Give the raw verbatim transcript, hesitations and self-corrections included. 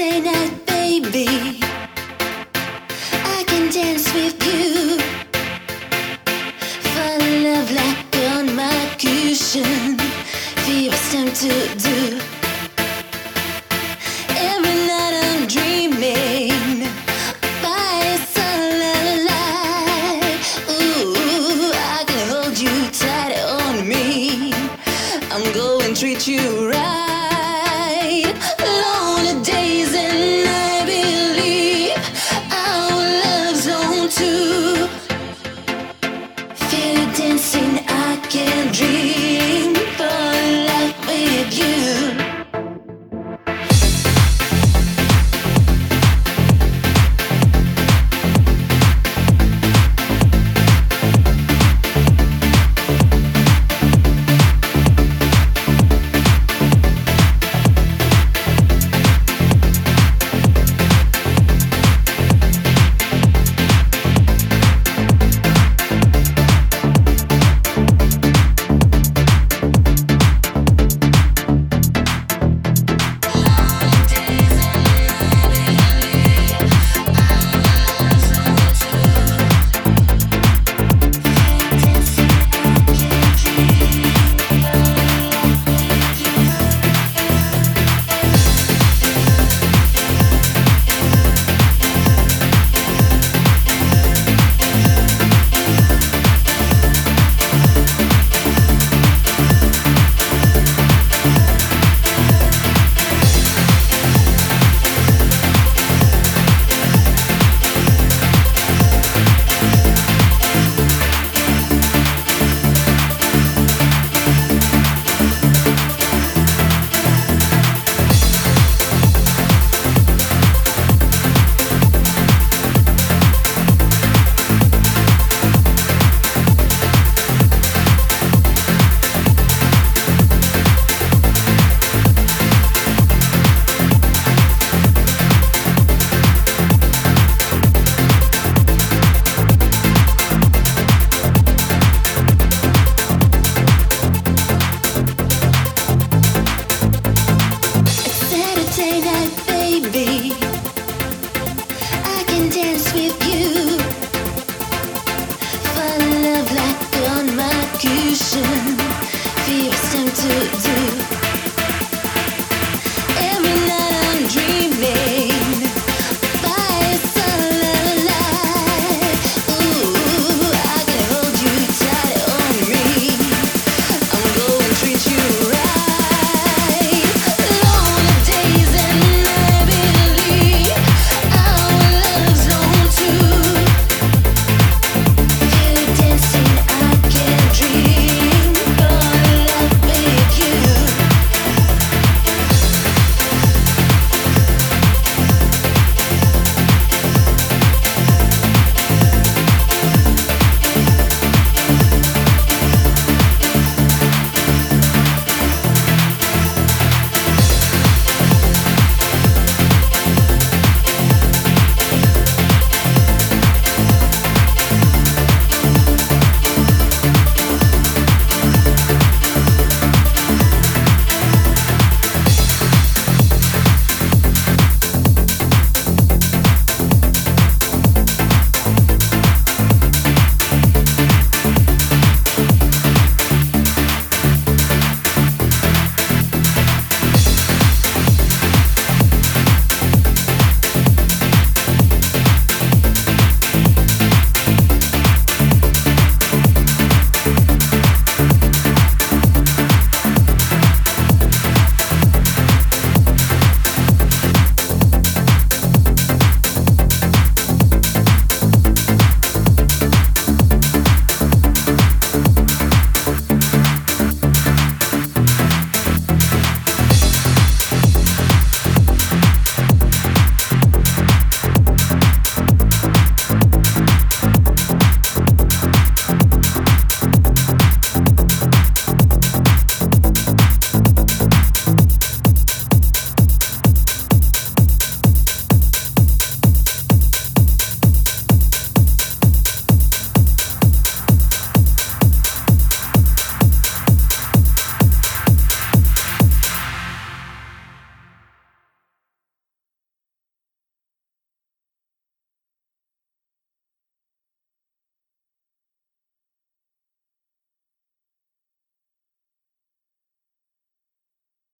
say that, baby, I can dance with you. Fall in love like on my cushion. Feel it's time to do. Every night I'm dreaming by a sunlight. Ooh, I can hold you tight on me. I'm going to treat you right. Say that, baby.